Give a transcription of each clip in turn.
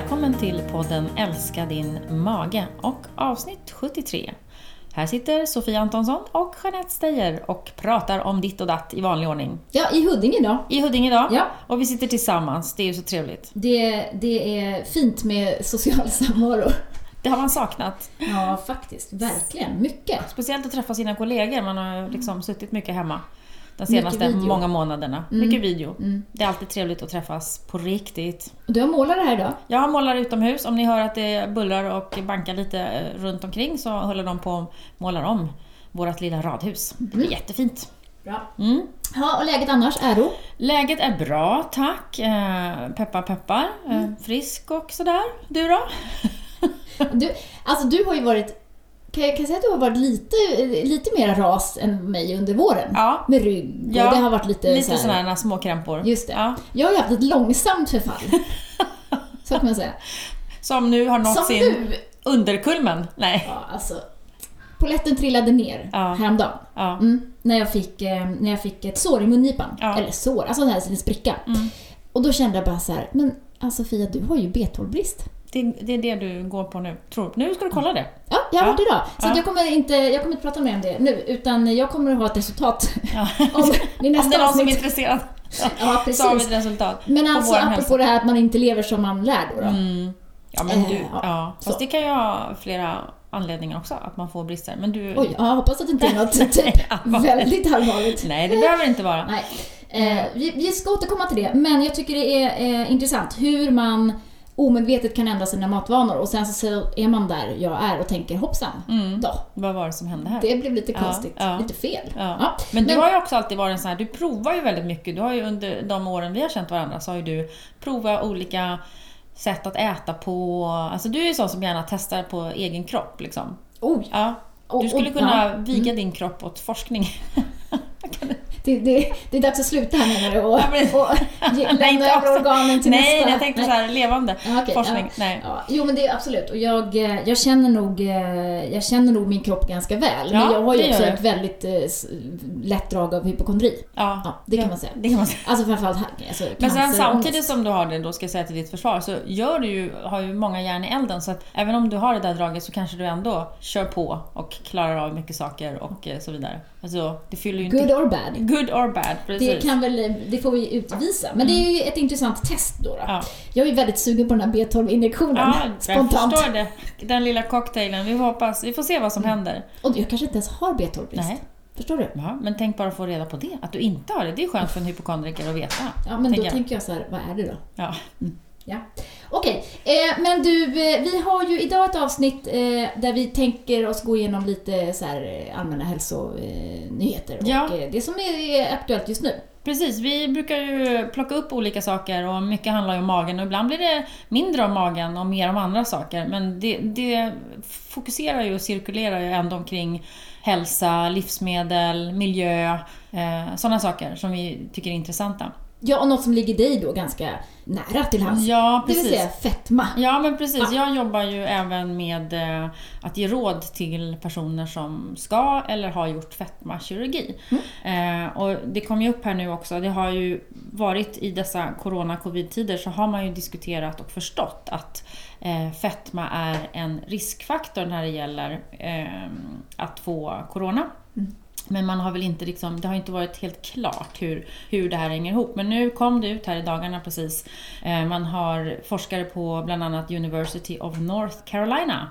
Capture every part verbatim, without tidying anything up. Välkommen till podden Älska din mage och avsnitt sjuttiotre. Här sitter Sofia Antonsson och Jeanette Steger och pratar om ditt och datt i vanlig ordning. Ja, i Huddinge idag. I Huddinge idag. Ja. Och vi sitter tillsammans, det är ju så trevligt. Det, det är fint med social samvaro. Det har man saknat. Ja, faktiskt. Verkligen. Mycket. Speciellt att träffa sina kollegor. Man har liksom suttit mycket hemma de senaste många månaderna. Mm. Mycket video. Mm. Det är alltid trevligt att träffas på riktigt. Du har målare här idag? Jag målar utomhus. Om ni hör att det bullar och bankar lite runt omkring så håller de på och målar om vårt lilla radhus. Mm. Det blir jättefint. Bra. Mm. Ja, och läget annars är då? Läget är bra, tack. Peppar, peppar. Mm. Frisk och sådär. Du då? Du, alltså du har ju varit, kan jag, kan jag säga att du har varit lite, lite mer ras än mig under våren. Ja. Med rygg. Ja. Det har varit lite, lite sådana små krämpor. Just det. Ja. Jag har ju haft ett långsamt förfall. Så kan man säga. Som nu har nått Som sin nu. underkulmen. Nej. Ja, alltså. Poletten trillade ner ja. häromdagen. Ja. Mm, när, jag fick, när jag fick ett sår i mungipan. Ja. Eller sår, alltså det här är en spricka. Mm. Och då kände jag bara så här, men alltså Fia, du har ju B tolv-brist. Det, det är det du går på nu, tror. Nu ska du kolla det. Ja, jag har ja. det idag. Så ja. jag, kommer inte, jag kommer inte prata mer om det nu, utan jag kommer att ha ett resultat. Ja. Om det är, om det är någon som är intresserad. Ja, precis. Så har vi ett resultat. Men alltså, apropå det här att man inte lever som man lär då. då. Mm. Ja, men du, äh, ja. ja. Fast det kan ju ha flera anledningar också, att man får brister. Men du... Oj, jag hoppas att det inte är något typ väldigt allvarligt. Nej, det behöver det inte vara. Nej. Eh, vi, vi ska återkomma till det, men jag tycker det är eh, intressant hur man omedvetet kan ändra sina matvanor och sen så är man där jag är och tänker hoppsan mm. då. Vad var det som hände här? Det blev lite konstigt, ja, ja. lite fel. Ja. Ja. Men du Men... har ju också alltid varit en sån här, du provar ju väldigt mycket. Du har ju under de åren vi har känt varandra så har ju du provat olika sätt att äta på. Alltså du är ju sån som gärna testar på egen kropp liksom. Oh. Ja. Du skulle oh, oh, kunna ja. viga mm. din kropp åt forskning. Det, det, det är dags att sluta här menar du och, och lämna nej, inte över organen till nej, nästa. Nej, jag tänkte nej. så här levande ah, okay, forskning. Ja, nej. Ja. Jo, men det är absolut. Och jag, jag, känner nog, jag känner nog min kropp ganska väl. Ja, men jag har ju också ett väldigt eh, lätt drag av hypokondri. Ja, ja, det, kan ja det kan man säga. Alltså framförallt här. Alltså, men sen, samtidigt som du har det, då ska jag säga till ditt försvar, så gör du ju, har ju många järn i elden. Så att även om du har det där draget så kanske du ändå kör på och klarar av mycket saker och eh, så vidare. Alltså, det fyller ju inte... Good or bad. Good or bad, precis. Det, kan väl, det får vi utvisa. Men det är ju ett intressant test då. då. Ja. Jag är väldigt sugen på den här B tolv-injektionen. Ja, spontant. Jag förstår det. Den lilla cocktailen. Vi hoppas, vi får se vad som mm. händer. Och jag kanske inte ens har B tolv-brist. Nej. Förstår du? Ja, men tänk bara få reda på det. Att du inte har det. Det är skönt för en hypokondriker att veta. Ja, men tänker då jag. tänker jag så här, vad är det då? Ja. Mm. Ja. Okej, eh, men du, eh, vi har ju idag ett avsnitt eh, där vi tänker oss gå igenom lite så här, allmänna hälsonyheter och ja. eh, det som är aktuellt just nu. Precis, vi brukar ju plocka upp olika saker och mycket handlar ju om magen och ibland blir det mindre om magen och mer om andra saker. Men det, det fokuserar ju och cirkulerar ju ändå omkring hälsa, livsmedel, miljö, eh, sådana saker som vi tycker är intressanta. Ja, och något som ligger dig då ganska nära till hans. Ja, precis. Det vill säga fetma. Ja, men precis. Ah. Jag jobbar ju även med att ge råd till personer som ska eller har gjort fetmakirurgi. Mm. Eh, och det kom ju upp här nu också. Det har ju varit i dessa corona-covid-tider så har man ju diskuterat och förstått att eh, fetma är en riskfaktor när det gäller eh, att få corona. Mm. Men man har väl inte liksom, det har inte varit helt klart hur, hur det här hänger ihop. Men nu kom det ut här i dagarna precis. Eh, man har forskare på bland annat University of North Carolina.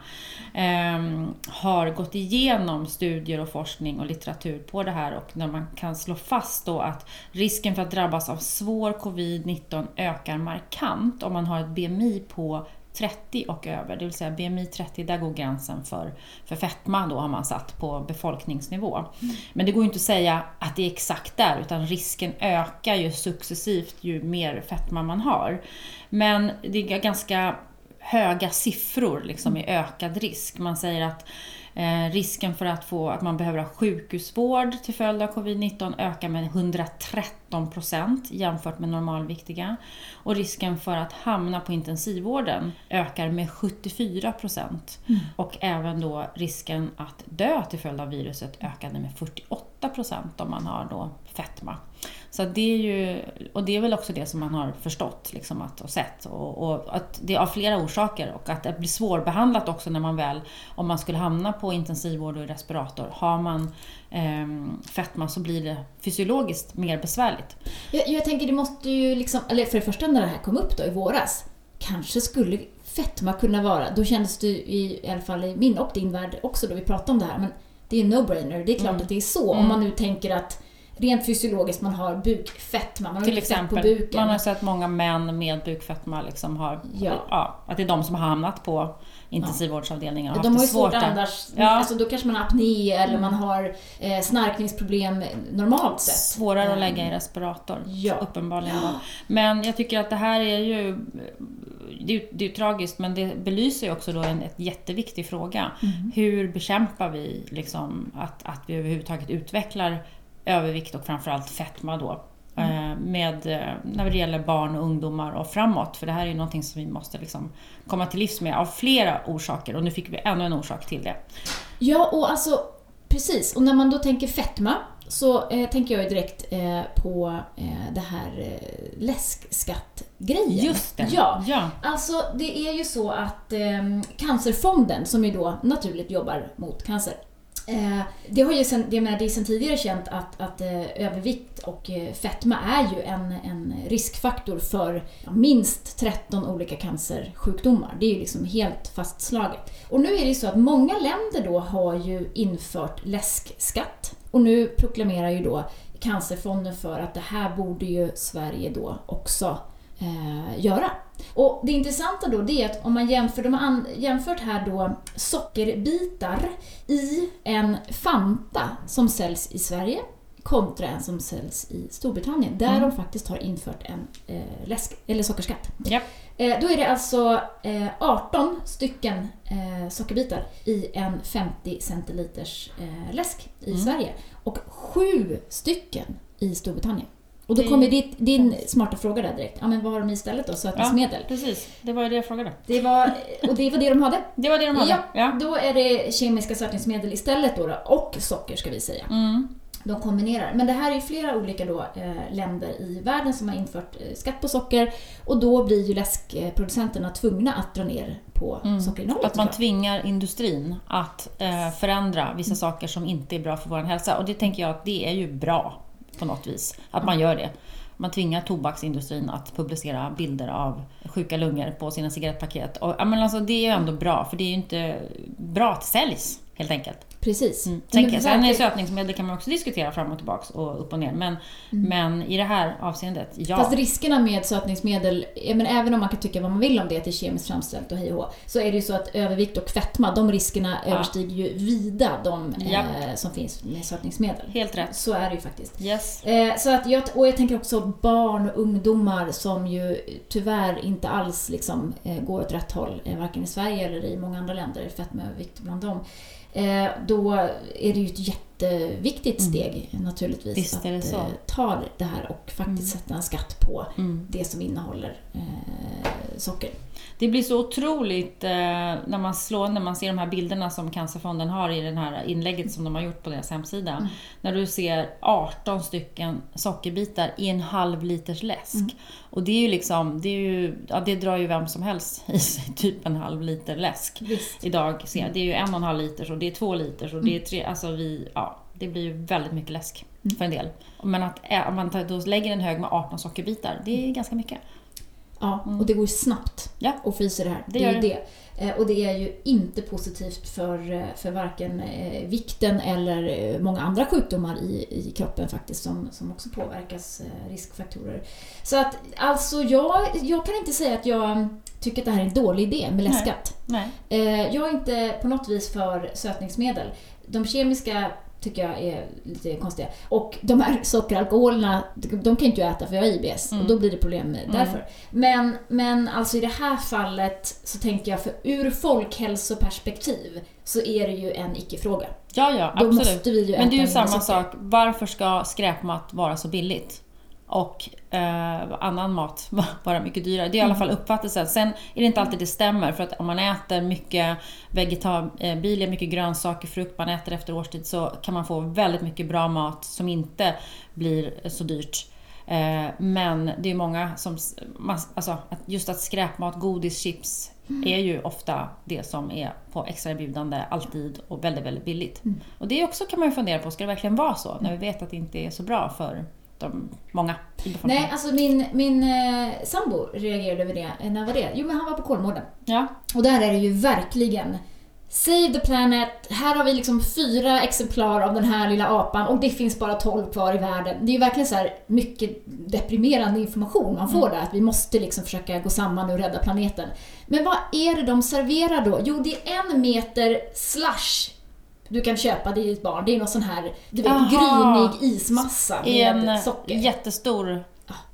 Eh, har gått igenom studier och forskning och litteratur på det här. Och när man kan slå fast då att risken för att drabbas av svår covid nitton ökar markant. Om man har ett B M I på trettio och över, det vill säga B M I trettio, där går gränsen för, för fetma då har man satt på befolkningsnivå. Mm. Men det går ju inte att säga att det är exakt där, utan risken ökar ju successivt ju mer fetma man har. Men det är ganska höga siffror liksom i ökad risk. Man säger att Eh, risken för att, få, att man behöver ha sjukhusvård till följd av covid nitton ökar med hundratretton procent jämfört med normalviktiga. Och risken för att hamna på intensivvården ökar med sjuttiofyra procent. Mm. Och även då risken att dö till följd av viruset ökade med fyrtioåtta procent om man har då fetma. Så det är ju, och det är väl också det som man har förstått liksom att, och sett och, och att det är av flera orsaker och att det blir svårbehandlat också när man väl, om man skulle hamna på intensivvård och respirator, har man eh, fetma så blir det fysiologiskt mer besvärligt. Jag, jag tänker det måste ju liksom, eller för det första när det här kom upp då i våras, kanske skulle fetma kunna vara, då kändes det i, i alla fall i min och din värld också då vi pratade om det här, men det är en no-brainer, det är klart mm. att det är så, om man nu tänker att rent fysiologiskt man har bukfetma, man till exempel på buken. Man har sett många män med bukfetma liksom har ja. Ja, att det är de som har hamnat på intensivvårdsavdelningar och de har ju svårt att annars, ja. alltså då kanske man har apné eller mm. man har eh, snarkningsproblem normalt sett. Svårare mm. att lägga i respirator ja. uppenbarligen. Ja. Men jag tycker att det här är ju det är, det är tragiskt, men det belyser ju också då en ett jätteviktig fråga. Mm. Hur bekämpar vi liksom att att vi överhuvudtaget utvecklar övervikt och framförallt fetma då mm. med, när det gäller barn och ungdomar och framåt, för det här är ju någonting som vi måste liksom komma till livs med av flera orsaker, och nu fick vi ännu en orsak till det. Ja, och alltså precis, och när man då tänker fetma så eh, tänker jag ju direkt eh, på eh, det här eh, läskskatt-grejen. Just det. Ja. ja, alltså det är ju så att eh, Cancerfonden, som ju då naturligt jobbar mot cancer, det har ju sen, jag menar, det är sen tidigare känt att, att övervikt och fetma är ju en, en riskfaktor för minst tretton olika cancersjukdomar. Det är ju liksom helt fastslaget. Och nu är det så att många länder då har ju infört läskskatt. Och nu proklamerar ju då Cancerfonden för att det här borde ju Sverige då också eh, göra. Och det intressanta då det är att om man jämför, de har jämfört här då sockerbitar i en Fanta som säljs i Sverige kontra en som säljs i Storbritannien där mm. de faktiskt har infört en eh, läsk, eller sockerskatt. Yep. Eh, då är det alltså eh, arton stycken eh, sockerbitar i en femtio centiliters eh, läsk i mm. Sverige och sju stycken i Storbritannien. Och då kommer din, din smarta fråga där direkt. Ja, men vad har de istället då? Sötningsmedel. Ja, precis. Det var ju det jag frågade. Det var, och det var det de hade? Det var det de hade, ja. ja. Då är det kemiska sötningsmedel istället då, då och socker ska vi säga. Mm. De kombinerar. Men det här är flera olika då, eh, länder i världen som har infört eh, skatt på socker. Och då blir ju läskproducenterna tvungna att dra ner på mm. sockerinnehållet. Att man tvingar industrin att eh, förändra vissa mm. saker som inte är bra för vår hälsa. Och det tänker jag att det är ju bra. På något vis, att man gör det. Man tvingar tobaksindustrin att publicera bilder av sjuka lungor på sina cigarettpaket. Och, men alltså, det är ju ändå bra, för det är ju inte bra att säljs, helt enkelt. Precis. Mm. Tänk, sen är sötningsmedel kan man också diskutera fram och tillbaka och upp och ner. Men, mm. men i det här avseendet, ja. Fast riskerna med sötningsmedel, men även om man kan tycka vad man vill om det, att det är kemiskt framställt och hej och hå, så är det ju så att övervikt och fetma, de riskerna ja. överstiger ju vida de ja. eh, som finns med sötningsmedel. Helt rätt. Så är det ju faktiskt. Yes. Eh, så att jag, och jag tänker också barn och ungdomar som ju tyvärr inte alls liksom, eh, går åt rätt håll, eh, varken i Sverige eller i många andra länder, fetma och övervikt bland dem. Då är det ju ett jätteviktigt steg mm. naturligtvis. Visst är det att så. Ta det här och faktiskt mm. sätta en skatt på mm. det som innehåller eh, socker. Det blir så otroligt eh, när man slår, när man ser de här bilderna som Cancerfonden har i den här inlägget som de har gjort på deras hemsida. Mm. När du ser arton stycken sockerbitar i en halv liters läsk. Mm. Och det är ju liksom, det är ju, ja, det drar ju vem som helst i sig typ en halv liter läsk. Visst. Idag ser jag, det är ju en och en halv liters och det är två liters och det är tre, alltså vi, ja. Det blir ju väldigt mycket läsk mm. för en del. Men att om man då lägger en hög med arton sockerbitar, det är ganska mycket. Ja, mm. och det går ju snabbt ja. och fyser det här. Det, det är ju det. det. Och det är ju inte positivt för, för varken vikten eller många andra sjukdomar i, i kroppen faktiskt som, som också påverkas, riskfaktorer. Så att alltså jag, jag kan inte säga att jag tycker att det här är en dålig idé med läskat. Nej. Nej. Jag är inte på något vis för sötningsmedel. De kemiska tycker jag är lite konstiga. Och de här sockeralkoholerna, de kan inte äta för jag har I B S. Mm. Och då blir det problem därför. Mm. Men, men alltså i det här fallet så tänker jag för ur folkhälsoperspektiv så är det ju en icke-fråga. Ja, ja, då absolut. Ju men det är ju samma sak. Varför ska skräpmat vara så billigt? Och eh, annan mat bara mycket dyrare. Det är i alla fall uppfattelsen. Sen är det inte alltid det stämmer. För att om man äter mycket vegetabilier, mycket grönsaker, frukt man äter efter årstid så kan man få väldigt mycket bra mat som inte blir så dyrt. Men det är många som, alltså just att skräpmat, godis, chips mm. är ju ofta det som är på extra erbjudande alltid och väldigt, väldigt billigt. Mm. Och det också kan man ju fundera på, ska det verkligen vara så? När vi vet att det inte är så bra för de många. Nej, alltså min, min eh, sambo reagerade över det. När var det? Jo, men han var på Kolmården. Ja. Och där är det ju verkligen... Save the planet, här har vi liksom fyra exemplar av den här lilla apan och det finns bara tolv kvar i världen. Det är ju verkligen så här mycket deprimerande information man får mm. där, att vi måste liksom försöka gå samman och rädda planeten. Men vad är det de serverar då? Jo, det är en meter slash du kan köpa det i ett barn. Det är någon sån här, du vet, grynig ismassa med en socker. Jättestor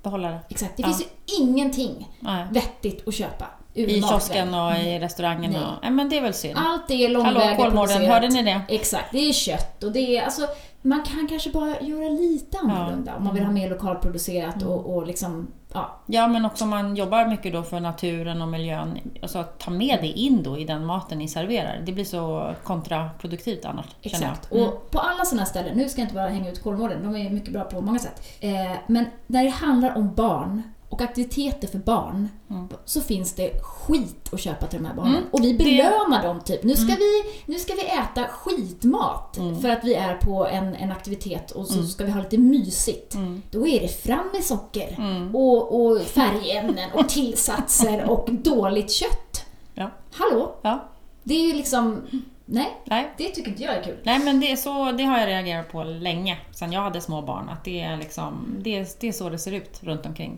behållare. Exakt, det ja. finns ju ingenting Nej. vettigt att köpa. I kiosken och i restaurangen. Nej. Och, men det är väl synd. Allt är långväga Kolmården, hörde ni det? Exakt, det är kött och det är, alltså, man kan kanske bara göra lite annorlunda ja. om man vill ha mer lokalproducerat mm. och, och liksom, ja. Ja, men också man jobbar mycket då för naturen och miljön, alltså att ta med det in då i den maten ni serverar. Det blir så kontraproduktivt annars. Exakt, mm. och på alla sådana ställen, nu ska jag inte bara hänga ut Kolmården, de är mycket bra på många sätt. Eh, men när det handlar om barn och aktiviteter för barn mm. så finns det skit att köpa till de här barnen. Mm. Och vi belönar det... dem typ. Nu ska, mm. vi, nu ska vi äta skitmat mm. för att vi är på en, en aktivitet och så mm. ska vi ha lite mysigt. Mm. Då är det fram med socker mm. och, och färgämnen och tillsatser och dåligt kött. Ja. Hallå? Ja. Det är ju liksom... Nej, Nej, det tycker inte jag är kul. Nej, men det, är så, det har jag reagerat på länge sedan jag hade små barn. Att det, är liksom, det, är, det är så det ser ut runt omkring.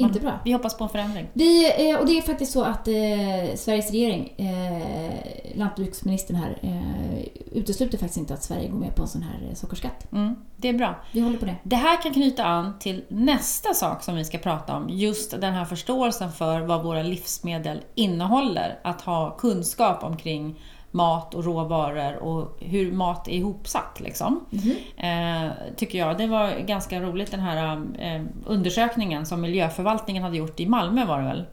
Inte bra. Vi hoppas på en förändring. Vi, och det är faktiskt så att eh, Sveriges regering, eh, lantbruksministern här, eh, utesluter faktiskt inte att Sverige går med på en sån här sockerskatt. Mm, det är bra. Vi håller på det. Det här kan knyta an till nästa sak som vi ska prata om. Just den här förståelsen för vad våra livsmedel innehåller. Att ha kunskap omkring mat och råvaror och hur mat är ihopsatt liksom. Mm-hmm. eh, tycker jag. Det var ganska roligt den här eh, undersökningen som miljöförvaltningen hade gjort i Malmö var det väl?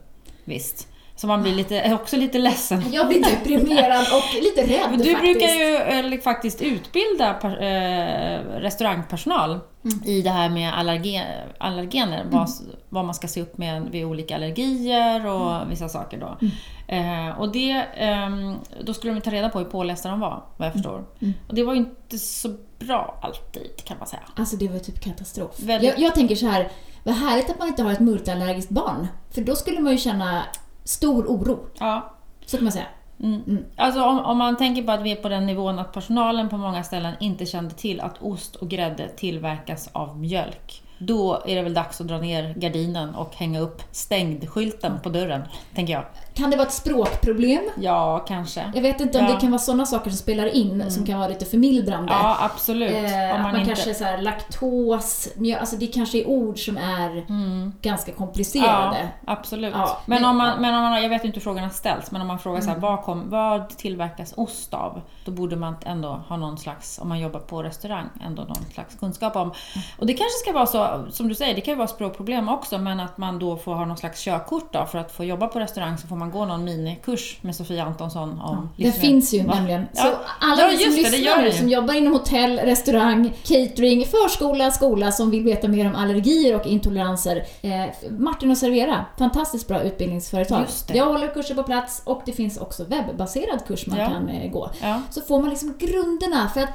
Visst. Så man blir lite, också lite ledsen. Jag blir deprimerad och lite rädd faktiskt. Du brukar ju eh, faktiskt utbilda per, eh, restaurangpersonal mm. i det här med allergen, allergener. Mm. Vad, vad man ska se upp med vid olika allergier och mm. vissa saker då. Mm. Eh, och det, eh, då skulle de ta reda på hur pålästa de var, vad jag förstår. Mm. Och det var ju inte så bra alltid kan man säga. Alltså det var typ katastrof. Väldigt... Jag, jag tänker så här, vad härligt att man inte har ett multiallergiskt barn. För då skulle man ju känna... stor oro, ja. Så kan man säga. Mm. Mm. Alltså om, om man tänker på att vi är på den nivån att personalen på många ställen inte kände till att ost och grädde tillverkas av mjölk. Då är det väl dags att dra ner gardinen och hänga upp stängdskylten på dörren, tänker jag. Kan det vara ett språkproblem? Ja, kanske. Jag vet inte om ja. det kan vara sådana saker som spelar in mm. som kan vara lite förmildrande. Ja, absolut. Eh, om man man inte... kanske så här, laktos, mjöl, alltså det kanske är ord som är mm. ganska komplicerade. Ja, absolut. Ja. Men, om man, men om man, jag vet inte hur frågorna ställs, men om man frågar mm. så här, vad, kom, vad tillverkas ost av? Då borde man ändå ha någon slags, om man jobbar på restaurang, ändå någon slags kunskap om. Och det kanske ska vara så, som du säger, det kan ju vara språkproblem också, men att man då får ha någon slags körkort då, för att få jobba på restaurang så får man gå någon minikurs med Sofia Antonsson om ja, det finns ju nämligen. Så ja, alla ja, som det, lyssnar det som jobbar inom hotell, restaurang, catering, förskola, skola som vill veta mer om allergier och intoleranser, eh, Martin och Servera, fantastiskt bra utbildningsföretag. Jag håller kurser på plats och det finns också webbaserad kurs man ja. kan eh, gå. Ja. Så får man liksom grunderna för att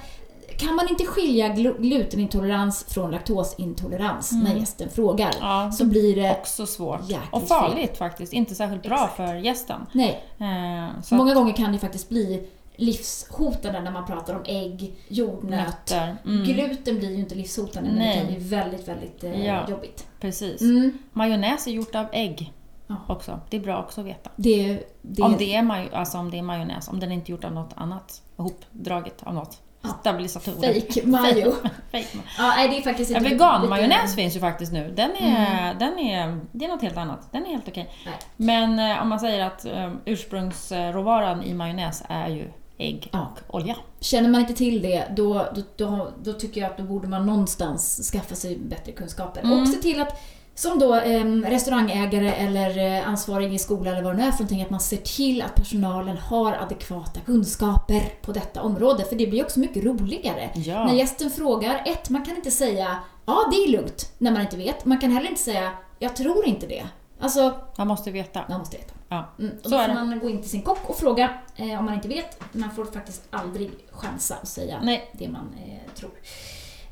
kan man inte skilja glutenintolerans från laktosintolerans mm. när gästen frågar ja, så blir det också svårt och farligt fel. Faktiskt, inte särskilt bra Exakt. för gästen. Nej. Eh, så många att... gånger kan det faktiskt bli livshotande när man pratar om ägg, jordnöt. Mm. Gluten blir ju inte livshotande, men Nej. det kan bli väldigt, väldigt eh, ja, jobbigt. Precis. Mm. Majonnäs är gjort av ägg. Också. Det är bra också att veta. Det, det... Om, det är maj- alltså om det är majonnäs, om den är inte gjort av något annat, ihopdraget av något. Stabilisatorer. Fake mayo. Fake mayo. Ja, det är faktiskt inte vegan majonnäs finns ju faktiskt nu. Den är mm. den är det är något helt annat. Den är helt okej. Nej. Men eh, om man säger att eh, ursprungsråvaran i majonnäs är ju ägg ja. och olja. Känner man inte till det då, då då då tycker jag att då borde man någonstans skaffa sig bättre kunskaper mm. och se till att som då eh, restaurangägare eller ansvarig i skola eller vad det är för någonting, att man ser till att personalen har adekvata kunskaper på detta område. För det blir också mycket roligare. Ja. När gästen frågar, ett, man kan inte säga ja, det är lugnt när man inte vet. Man kan heller inte säga, jag tror inte det. Alltså, man måste veta. Man måste veta. Ja. Mm. Och så då får man gå in till sin kock och fråga eh, om man inte vet. Man får faktiskt aldrig chansa att säga Nej. det man eh, tror.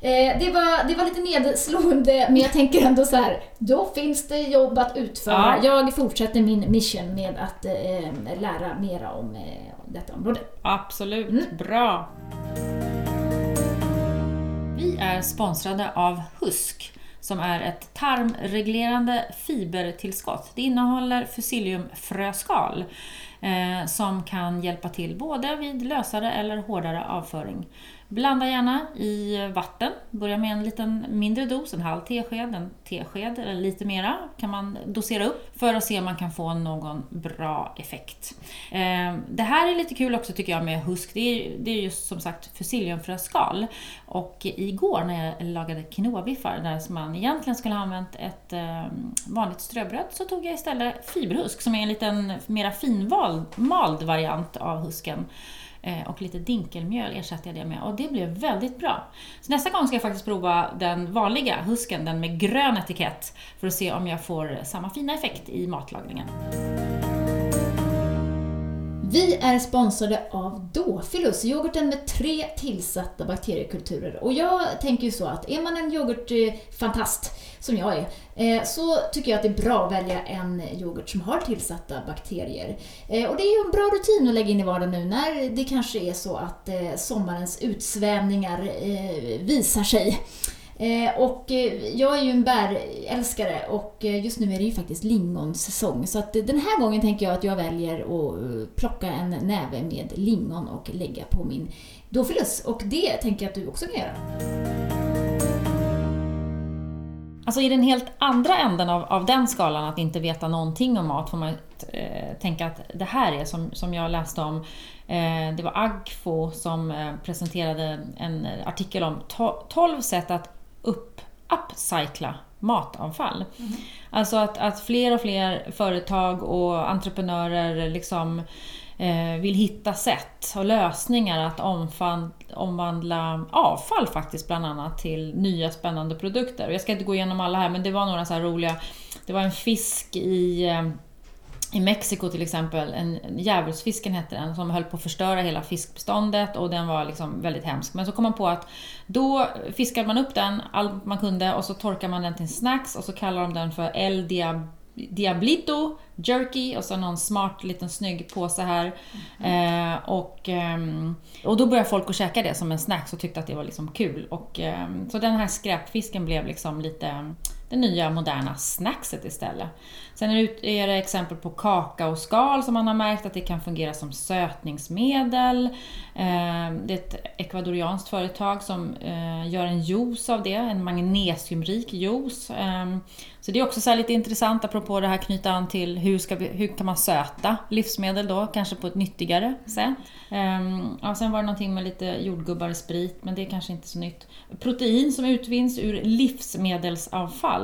Eh, det, var, det var lite nedslående, men jag tänker ändå så här, då finns det jobb att utföra. Ja. Jag fortsätter min mission med att eh, lära mera om eh, detta område. Absolut, mm. bra. Vi är sponsrade av Husk, som är ett tarmreglerande fibertillskott. Det innehåller psylliumfröskal eh, som kan hjälpa till både vid lösare eller hårdare avföring. Blanda gärna i vatten. Börja med en liten mindre dos, en halv tesked, en tesked eller lite mera kan man dosera upp för att se om man kan få någon bra effekt. Eh, det här är lite kul också tycker jag med Husk. Det är, det är just som sagt psylliumfröskal. Och igår när jag lagade quinoa-biffar där man egentligen skulle ha använt ett eh, vanligt ströbröd, så tog jag istället fiberhusk som är en liten mera finmald variant av husken. Och lite dinkelmjöl ersatte jag det med. Och det blev väldigt bra. Så nästa gång ska jag faktiskt prova den vanliga husken, den med grön etikett, för att se om jag får samma fina effekt i matlagningen. Vi är sponsrade av Dofilos, yoghurten med tre tillsatta bakteriekulturer. Och jag tänker ju så att är man en yoghurtfantast som jag är, så tycker jag att det är bra att välja en yoghurt som har tillsatta bakterier. Och det är ju en bra rutin att lägga in i vardagen nu när det kanske är så att sommarens utsvävningar visar sig. Och jag är ju en bärälskare och just nu är det ju faktiskt lingonsäsong. Så att den här gången tänker jag att jag väljer att plocka en näve med lingon och lägga på min Dofilos. Och det tänker jag att du också kan göra. Alltså i den helt andra änden av, av den skalan, att inte veta någonting om mat, får man eh, tänka att det här är som, som jag läste om. Eh, det var Agfo som eh, presenterade en artikel om to- tolv sätt att upp, upcycla matavfall. Mm. Alltså att, att fler och fler företag och entreprenörer liksom vill hitta sätt och lösningar att omfand, omvandla avfall faktiskt bland annat till nya spännande produkter. Och jag ska inte gå igenom alla här, men det var några så här roliga. Det var en fisk i, i Mexiko till exempel, en djävulsfisken hette den, som höll på att förstöra hela fiskbeståndet och den var liksom väldigt hemsk. Men så kom man på att då fiskade man upp den, allt man kunde, och så torkar man den till snacks och så kallar de den för el diablito diablito jerky, och så någon smart liten snygg påse här. Mm. eh, och, och då började folk att käka det som en snack och tyckte att det var liksom kul, och, eh, så den här skräpfisken blev liksom lite det nya moderna snackset istället. Sen är det exempel på kakaoskal som man har märkt att det kan fungera som sötningsmedel. Det är ett ekvadorianskt företag som gör en juice av det, en magnesiumrik juice. Så det är också så här lite intressant apropå det här, knyta an till hur, ska vi, hur kan man söta livsmedel då, kanske på ett nyttigare sätt. Ja, sen var det någonting med lite jordgubbar och sprit, men det är kanske inte så nytt. Protein som utvinns ur livsmedelsavfall.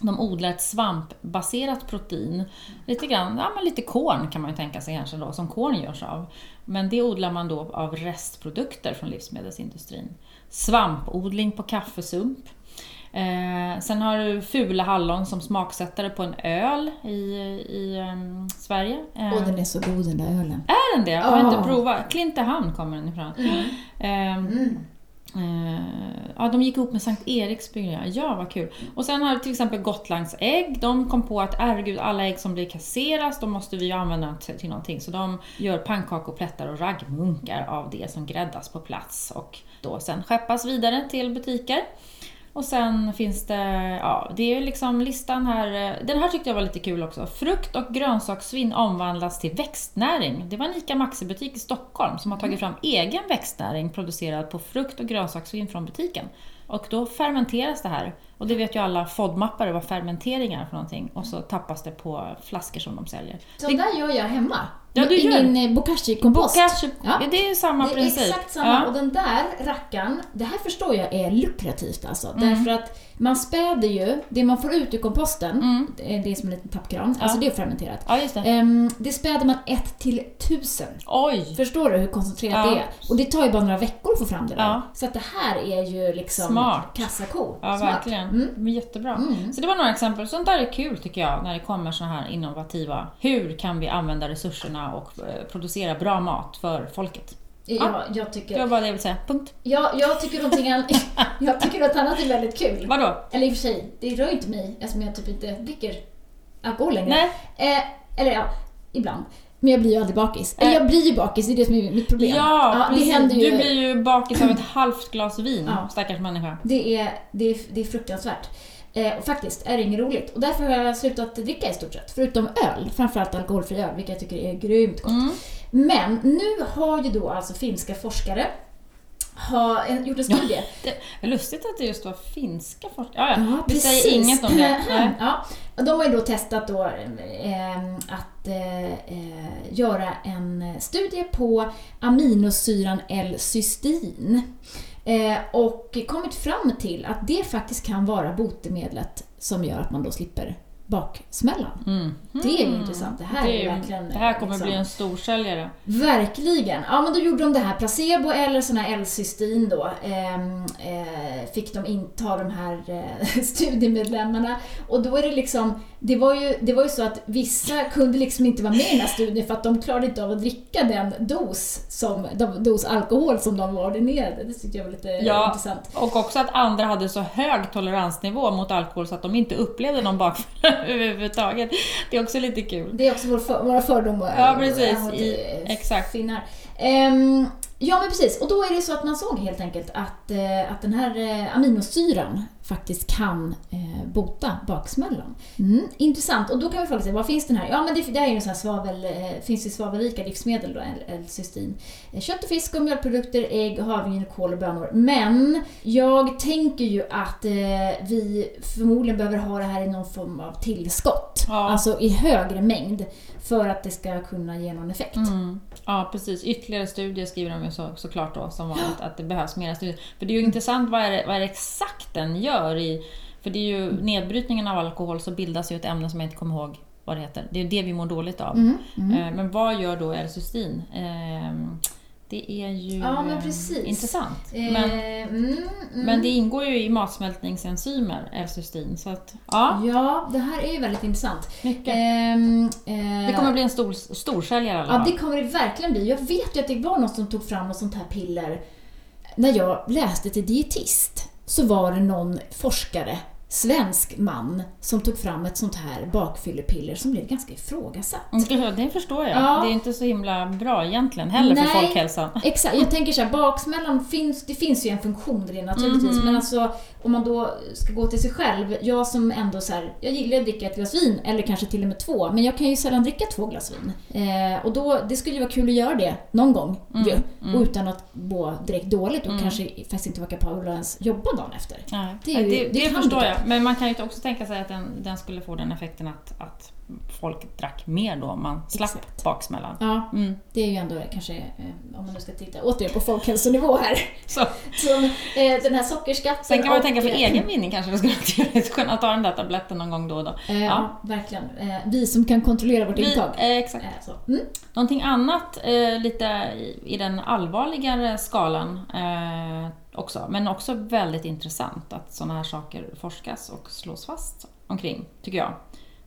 De odlar ett svampbaserat protein. Lite grann, ja, men lite korn kan man ju tänka sig kanske då, som korn görs av. Men det odlar man då av restprodukter från livsmedelsindustrin. Svampodling på kaffesump. Eh, sen har du fula hallon som smaksättare på en öl i, i um, Sverige. Eh, och den är så god den där ölen. Är den det? Jag har oh. inte provat. Klintehamn kommer den ifrån. Mm. Eh, mm. Ja, de gick ihop med Sankt Eriksbygna. Ja, vad kul. Och sen har vi till exempel Gotlandsägg. De kom på att herregud, alla ägg som blir kasseras, de måste vi ju använda till någonting. Så de gör pannkakor, plättar och raggmunkar av det som gräddas på plats och då sen skeppas vidare till butiker. Och sen finns det, ja, det är ju liksom listan här. Den här tyckte jag var lite kul också. Frukt och grönsaksvin omvandlas till växtnäring. Det var en ICA Maxi-butik i Stockholm som har tagit fram egen växtnäring producerad på frukt och grönsaksvin från butiken. Och då fermenteras det här. Och det vet ju alla FODMappare vad fermenteringar för någonting. Och så tappas det på flaskor som de säljer. Så det där gör jag hemma. Ja, du gör. I min bokashi-kompost. Bokashi. Ja. Ja, det är ju samma det är princip. Exakt samma. Ja. Och den där rackan, det här förstår jag är lukrativt alltså. Mm. Därför att man späder ju, det man får ut ur komposten, mm. det är som en liten tappkran, ja. Alltså det är fermenterat. Ja, just det. Ehm, det späder man ett till tusen. Oj! Förstår du hur koncentrerat ja. Det är? Och det tar ju bara några veckor att få fram det där. Ja. Så att det här är ju liksom kassako. Ja, smart. Verkligen. Mm. Men jättebra. Mm. Så det var några exempel. Sånt där är kul tycker jag, när det kommer såna här innovativa. Hur kan vi använda resurserna och producera bra mat för folket? Ja, jag tycker... Det var bara det jag vill säga. Punkt. Ja, jag tycker någonting an... Jag tycker att annat är väldigt kul. Vadå? Eller i och för sig, det rör inte mig eftersom jag typ inte dricker alkohol längre. Nej. Eh, eller ja, ibland. Men jag blir ju aldrig bakis. Eller jag blir ju bakis, det är det som är mitt problem. Ja, ja det händer ju... Du blir ju bakis av ett halvt glas vin, ja. Stackars människa. Det är, det är, det är fruktansvärt. Eh, och faktiskt är det inget roligt. Och därför har jag slutat dricka i stort sett. Förutom öl, framförallt alkoholfri öl, vilket jag tycker är grymt gott. Mm. Men nu har ju då alltså finska forskare har en, gjort en studie. Ja, det är lustigt att det just var finska forskare. Ja, ja. Ja, vi precis. Säger inget om det. Nej. Ja. De har ju då testat då, eh, att eh, göra en studie på aminosyran L-cystin. Eh, och kommit fram till att det faktiskt kan vara botemedlet som gör att man då slipper baksmällan. Mm. Mm. Det är ju intressant. Det här, det är ju, är verkligen, det här kommer liksom, bli en storsäljare. Verkligen. Ja, men då gjorde de det här placebo eller sån här L-cystin då. Ehm, eh, fick de inta de här eh, studiemedlemmarna. Och då är det liksom, det var, ju, det var ju så att vissa kunde liksom inte vara med i den här studien för att de klarade inte av att dricka den dos, som, de, dos alkohol som de var ordinerade. Det tyckte jag var lite ja, intressant. Och också att andra hade så hög toleransnivå mot alkohol så att de inte upplevde någon bakfälla. Överhuvudtaget. Det är också lite kul. Det är också vår för, våra fördomar. Ja, precis. I, exakt. Finnar. Ehm, ja, men precis. Och då är det så att man såg helt enkelt att, att den här aminosyran faktiskt kan eh, bota baksmällan. Mm, intressant. Och då kan vi fråga sig, vad finns den här? Ja, men det, det här är ju så här svavel, eh, finns ju svavelrika livsmedel då, L-cystin. Kött och fisk och mjölkprodukter, ägg, havre, kål och bönor. Men jag tänker ju att eh, vi förmodligen behöver ha det här i någon form av tillskott. Ja. Alltså i högre mängd för att det ska kunna ge någon effekt. Mm. Ja, precis. Ytterligare studier skriver de ju så, såklart då, som vanligt, att det behövs mera studier. För det är ju mm. intressant, vad är det, vad är det exakt den gör? I, för det är ju nedbrytningen av alkohol, så bildas ju ett ämne som jag inte kommer ihåg vad det heter. Det är ju det vi mår dåligt av. Mm, mm. Men vad gör då L-cystin? Det är ju ja, men intressant. Eh, men, mm, mm. men det ingår ju i matsmältningsenzymer, L-cystin. Så att, ja. Ja, det här är ju väldigt intressant. Mycket. Eh, det kommer bli en stor, storsäljare. Ja, det kommer det verkligen bli. Jag vet ju att det var någon som tog fram något sånt här piller när jag läste till dietist. Så var det någon forskare, svensk man, som tog fram ett sånt här bakfyllepiller som blev ganska ifrågasatt. Mm, det förstår jag. Ja. Det är inte så himla bra egentligen heller. Nej, för folkhälsan. Exakt. Jag tänker så här, baksmällan finns, det finns ju en funktion där naturligtvis. Mm. Men alltså, om man då ska gå till sig själv, jag som ändå så här, jag gillar att dricka ett glas vin eller kanske till och med två, men jag kan ju sällan dricka två glas vin. Eh, och då, det skulle ju vara kul att göra det någon gång, mm. ju. Mm. Och utan att gå direkt dåligt och mm. kanske faktiskt inte vara kapabel att ens jobba dagen efter. Nej. Det är ju, det, det, det förstår jag. Men man kan ju också tänka sig att den, den skulle få den effekten att, att folk drack mer då om man slapp Exakt. Baksmällan. Ja, mm. det är ju ändå kanske, om man nu ska titta återigen på folkhälsonivå här. Så. Så, eh, den här sockerskatten. Sen kan man och, tänka för egen vinning kanske det skulle kunna ta den där tabletten någon gång då och då. Eh, ja, verkligen. Eh, vi som kan kontrollera vårt vi, intag. Eh, exakt. Eh, så. Mm. Någonting annat eh, lite i, i den allvarligare skalan eh, också, men också väldigt intressant att sådana här saker forskas och slås fast omkring, tycker jag.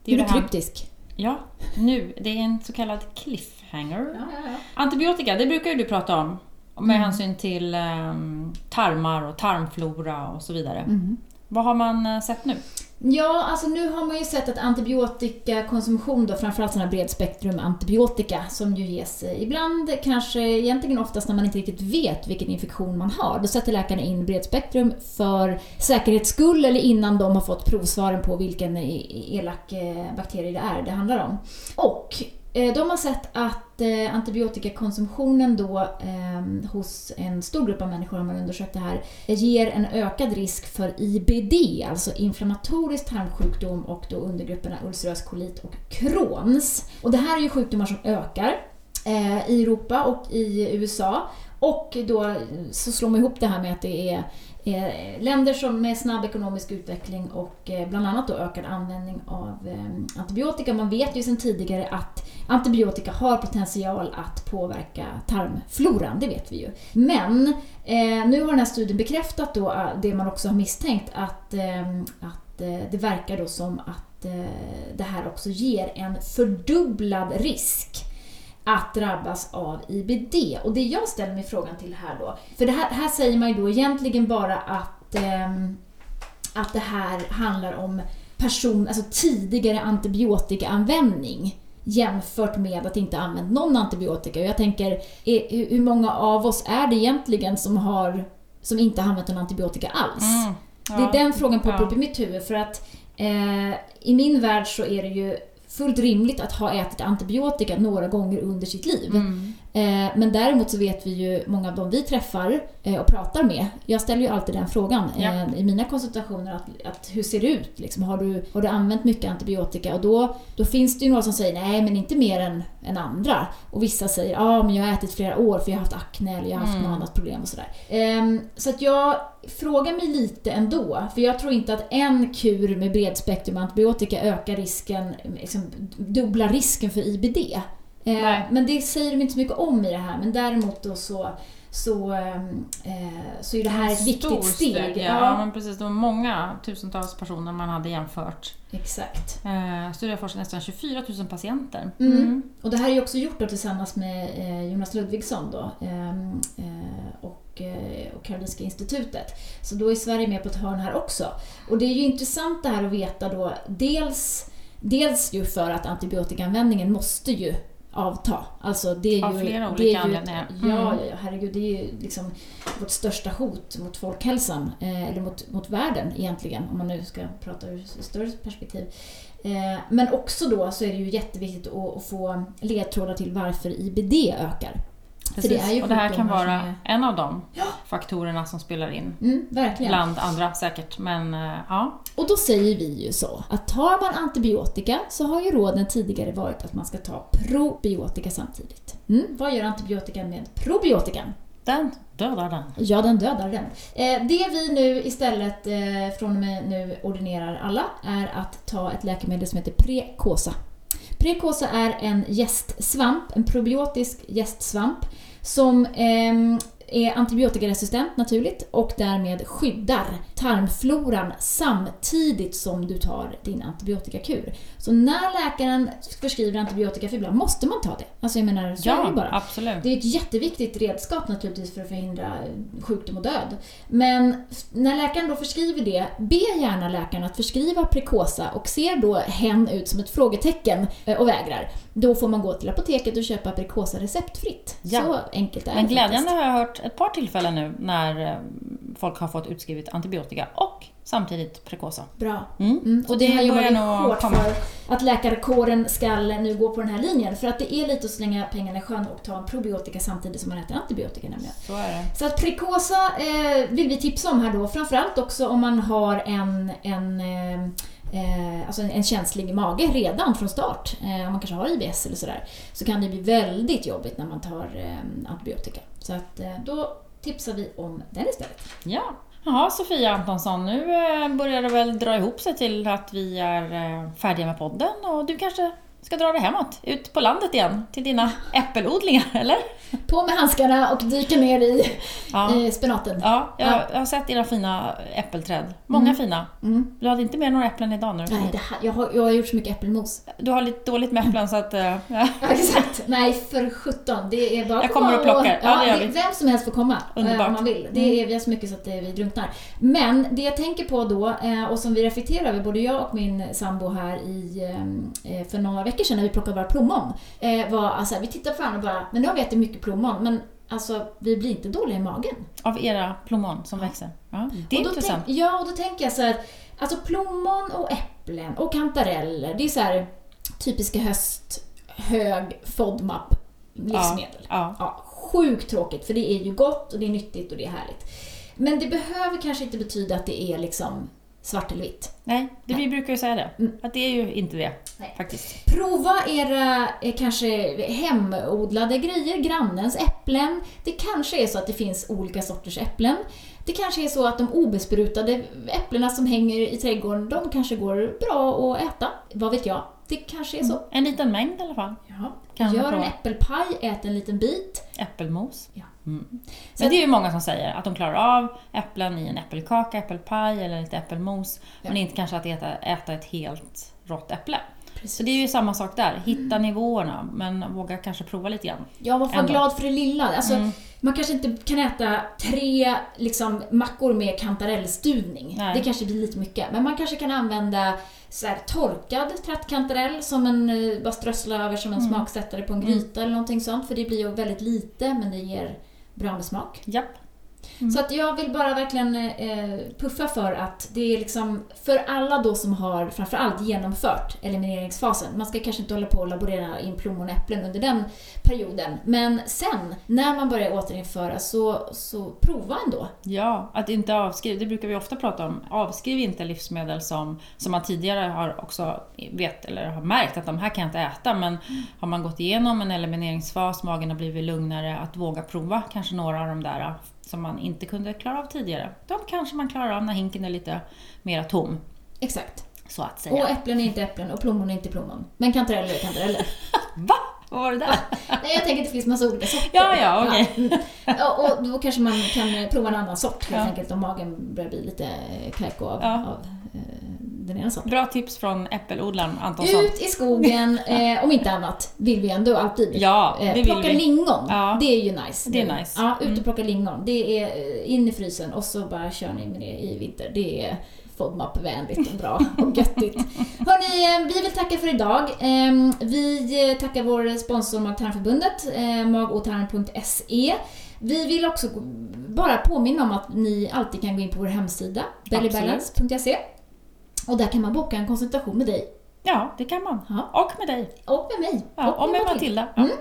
Det är, är du kryptisk? Ja, nu. Det är en så kallad cliffhanger. Ja, ja, ja. Antibiotika, det brukar ju du prata om. Med mm. hänsyn till um, tarmar och tarmflora och så vidare. Mm. Vad har man sett nu? Ja, alltså nu har man ju sett att antibiotikakonsumtion då, framförallt sådana bredspektrum antibiotika som ju ges ibland, kanske egentligen oftast när man inte riktigt vet vilken infektion man har. Då sätter läkarna in bredspektrum för säkerhets skull eller innan de har fått provsvaren på vilken elak bakterie det är det handlar om. Och de har sett att antibiotikakonsumtionen då eh, hos en stor grupp av människor, om man undersökt det här, ger en ökad risk för I B D, alltså inflammatorisk tarmsjukdom, och då undergrupperna ulcerös kolit och Crohn's. Och det här är ju sjukdomar som ökar eh, i Europa och i U S A. Och då så slår man ihop det här med att det är eh, länder som med snabb ekonomisk utveckling och eh, bland annat då ökad användning av eh, antibiotika. Man vet ju sedan tidigare att antibiotika har potential att påverka tarmfloran, det vet vi ju. Men eh, nu har den här studien bekräftat då det man också har misstänkt, att, eh, att eh, det verkar då som att eh, det här också ger en fördubblad risk att drabbas av I B D. Och det jag ställer mig frågan till här då, för det här, här säger man ju då egentligen bara att, eh, att det här handlar om person, alltså tidigare antibiotikaanvändning jämfört med att inte använda någon antibiotika. Och jag tänker, är, hur många av oss är det egentligen som, har, som inte har använt någon antibiotika alls? Mm, ja, det är den frågan poppar ja. upp i mitt huvud, för att eh, i min värld så är det ju fullt rimligt att ha ätit antibiotika några gånger under sitt liv. Mm. Eh, men däremot så vet vi ju, många av dem vi träffar eh, och pratar med, jag ställer ju alltid den frågan eh, ja. i mina konsultationer, att, att hur ser det ut? Liksom, har, du, har du använt mycket antibiotika? Och då, då finns det ju några som säger nej, men inte mer än, än andra. Och vissa säger ja, ah, men jag har ätit flera år för jag har haft akne eller jag har haft mm. något annat problem och sådär. Eh, så att jag frågar mig lite ändå, för jag tror inte att en kur med bredspektrum antibiotika ökar risken, liksom, dubblar risken för I B D. Eh, men det säger de inte så mycket om i det här. Men däremot då så, så, eh, så är det här ett viktigt steg. steg ja. Ja, men precis, det var många tusentals personer man hade jämfört. Exakt. Eh, Studien forskar nästan tjugofyratusen patienter. Mm. Mm. Och det här är ju också gjort då tillsammans med eh, Jonas Ludvigsson då, eh, eh, och, eh, och Karolinska institutet. Så då är Sverige med på ett hörn här också. Och det är ju intressant det här att veta då. Dels, dels ju för att antibiotikaanvändningen måste ju avta. Alltså det är ju, av flera olika det är ju, anledningar. Mm. Ja, ja, herregud, det är ju liksom vårt största hot mot folkhälsan, eh, eller mot, mot världen egentligen, om man nu ska prata ur större perspektiv. Eh, men också då så är det ju jätteviktigt att, att få ledtrådar till varför I B D ökar. Precis, det är ju och det här kan vara är... en av de ja. faktorerna som spelar in. Mm, verkligen. Bland andra säkert, men ja. Och då säger vi ju så att tar man antibiotika så har ju råden tidigare varit att man ska ta probiotika samtidigt. Mm, vad gör antibiotikan med probiotikan? Den dödar den. Ja, den dödar den. Eh, det vi nu istället eh, från och med nu ordinerar alla är att ta ett läkemedel som heter Prekosa. Prekosa är en jästsvamp, en probiotisk jästsvamp som eh, är antibiotikaresistent naturligt och därmed skyddar tarmfloran samtidigt som du tar din antibiotikakur. Så när läkaren förskriver antibiotika för ibland måste man ta det. Alltså jag menar, så ja, är det bara. Absolut. Det är ett jätteviktigt redskap naturligtvis för att förhindra sjukdom och död. Men när läkaren då förskriver det, be gärna läkaren att förskriva Prekosa och ser då hen ut som ett frågetecken och vägrar. Då får man gå till apoteket och köpa Prekosa receptfritt. Ja. Så enkelt är det. Men glädjande faktiskt. Har jag hört ett par tillfällen nu när folk har fått utskrivet antibiotika och samtidigt Prekosa. Bra. Mm. Mm. Och det, det här jobbar nog hårt komma. för att läkarkåren ska nu gå på den här linjen. För att det är lite att slänga pengarna i sjön och ta en probiotika samtidigt som man äter antibiotika nämligen. Så är det. Så att Prekosa eh, vill vi tipsa om här då. Framförallt också om man har en... en eh, Eh, alltså en, en känslig mage redan från start, eh, om man kanske har I B S eller sådär, så kan det bli väldigt jobbigt när man tar eh, antibiotika. Så att eh, då tipsar vi om den istället. Ja, Jaha, Sofia Antonsson, nu eh, börjar det väl dra ihop sig till att vi är eh, färdiga med podden, och du kanske ska dra dig hemåt, ut på landet igen till dina äppelodlingar, eller? På med handskarna och dyka ner i, ja. i spenaten. Ja, jag, ja. jag har sett era fina äppelträd. Många mm. fina. Mm. Du hade inte med några äpplen idag nu? Nej, det här, jag, har, jag har gjort så mycket äppelmos. Du har lite dåligt med äpplen så att... Ja. Ja, exakt. Nej, för sjutton. Det är bara jag kommer och plockar. Och, ja, ja, det, vem som helst får komma. Underbart. Om man vill. Det är vi så mycket så att vi drunknar. Men det jag tänker på då, och som vi reflekterar över, både jag och min sambo här i, för några veckor sedan när vi plockade bara plommon, var alltså, vi tittade på varandra och bara, men nu har vi ätit mycket plommon, men alltså vi blir inte dåliga i magen av era plommon som ja. växer. Ja, det är och då intressant. Tänk, ja, och då tänker jag så här, alltså plommon och äpplen och kantareller, det är så här typiska höst hög FODMAP livsmedel. Ja, ja. Ja, sjukt tråkigt, för det är ju gott och det är nyttigt och det är härligt. Men det behöver kanske inte betyda att det är liksom svart eller vitt. Nej, det Nej. Vi brukar ju säga det. Mm. Att det är ju inte det, Nej. faktiskt. Prova era kanske hemodlade grejer, grannens äpplen. Det kanske är så att det finns olika sorters äpplen. Det kanske är så att de obesprutade äpplena som hänger i trädgården, de kanske går bra att äta. Vad vet jag? Det kanske är så. Mm. En liten mängd i alla fall. Ja. Kan Gör en äppelpaj, ät en liten bit. Äppelmos. Ja. Mm. Men så det är ju många som säger att de klarar av äpplen i en äppelkaka, äppelpaj eller lite äppelmos. Ja. Men inte kanske att äta, äta ett helt rått äpple. Precis. Så det är ju samma sak där. Hitta mm. nivåerna, men våga kanske prova lite grann. Ja, var fan glad för det lilla. Alltså, mm. man kanske inte kan äta tre liksom, mackor med kantarellstuvning. Nej. Det kanske blir lite mycket. Men man kanske kan använda så här, torkad trattkantarell som en, bara strössla över som en mm. smaksättare på en gryta mm. eller någonting sånt. För det blir ju väldigt lite, men det ger bra med smak. Japp. Mm. Så att jag vill bara verkligen eh, puffa för att det är liksom för alla då som har framförallt genomfört elimineringsfasen. Man ska kanske inte hålla på och laborera in plommon och äpplen under den perioden. Men sen, när man börjar återinföra så, så prova ändå. Ja, att inte avskriva. Det brukar vi ofta prata om. Avskriv inte livsmedel som, som man tidigare har också vet eller har märkt att de här kan jag inte äta. Men mm. har man gått igenom en elimineringsfas, magen har blivit lugnare, att våga prova kanske några av de där som man inte kunde klara av tidigare. De kanske man klarar av när hinken är lite mer tom. Exakt. Så att säga. Och äpplen är inte äpplen och plommon är inte plommon. Men kantareller är kantareller. Va? Vad var det där? Nej, jag tänker att det finns massa olika sorter. Ja, ja, okej. Okay. Ja. Och då kanske man kan prova en annan sort. Helt ja. enkelt om magen börjar bli lite kräko av, ja. av den ena sorten. Bra tips från äppelodlaren Antonsson. Ut i skogen, eh, om inte annat, vill vi ändå alltid. Ja, det eh, vill plocka vi. lingon, ja. det är ju nice. Det är nice. Ja, ut och mm. plocka lingon. Det är in i frysen och så bara kör ni med det i vinter. Det är FODMAP-vänligt och bra och göttigt. Hörrni, vi vill tacka för idag. Vi tackar vår sponsor Mag- och tarmförbundet, mag och tarm punkt se. Vi vill också bara påminna om att ni alltid kan gå in på vår hemsida belly balance punkt se och där kan man boka en konsultation med dig. Ja, det kan man. Ja. Och med dig. Och med mig. Ja, och, och med Matilda. Ja. Mm.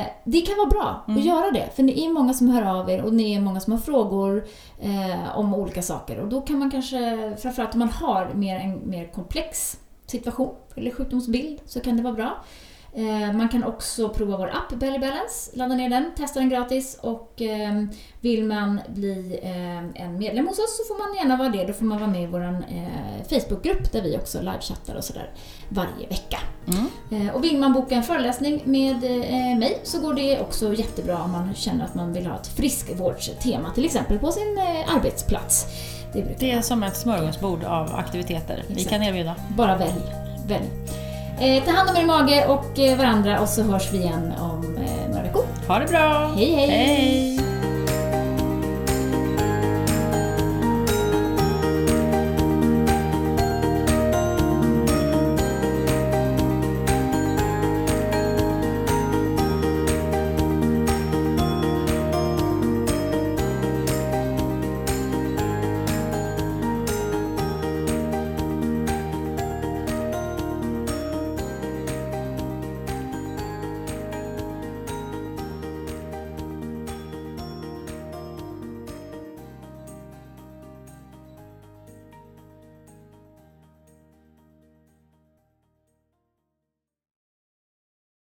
Eh, det kan vara bra mm. att göra det. För det är många som hör av er och det är många som har frågor eh, om olika saker. Och då kan man kanske, framförallt om man har mer, en mer komplex situation eller sjukdomsbild, så kan det vara bra. Eh, man kan också prova vår app Belly Balance, ladda ner den, testa den gratis. Och eh, vill man bli eh, en medlem hos oss så får man gärna vara det. Då får man vara med i vår eh, Facebookgrupp där vi också livechattar och sådär varje vecka. Mm. Och vill man boka en föreläsning med eh, mig så går det också jättebra om man känner att man vill ha ett friskvårdstema till exempel på sin eh, arbetsplats. Det, det är som ett smörgåsbord av aktiviteter. Exakt. Vi kan erbjuda. Bara välj. välj. Eh, ta hand om er mage och eh, varandra och så hörs vi igen om eh, några veckor. Ha det bra! Hej hej! hej.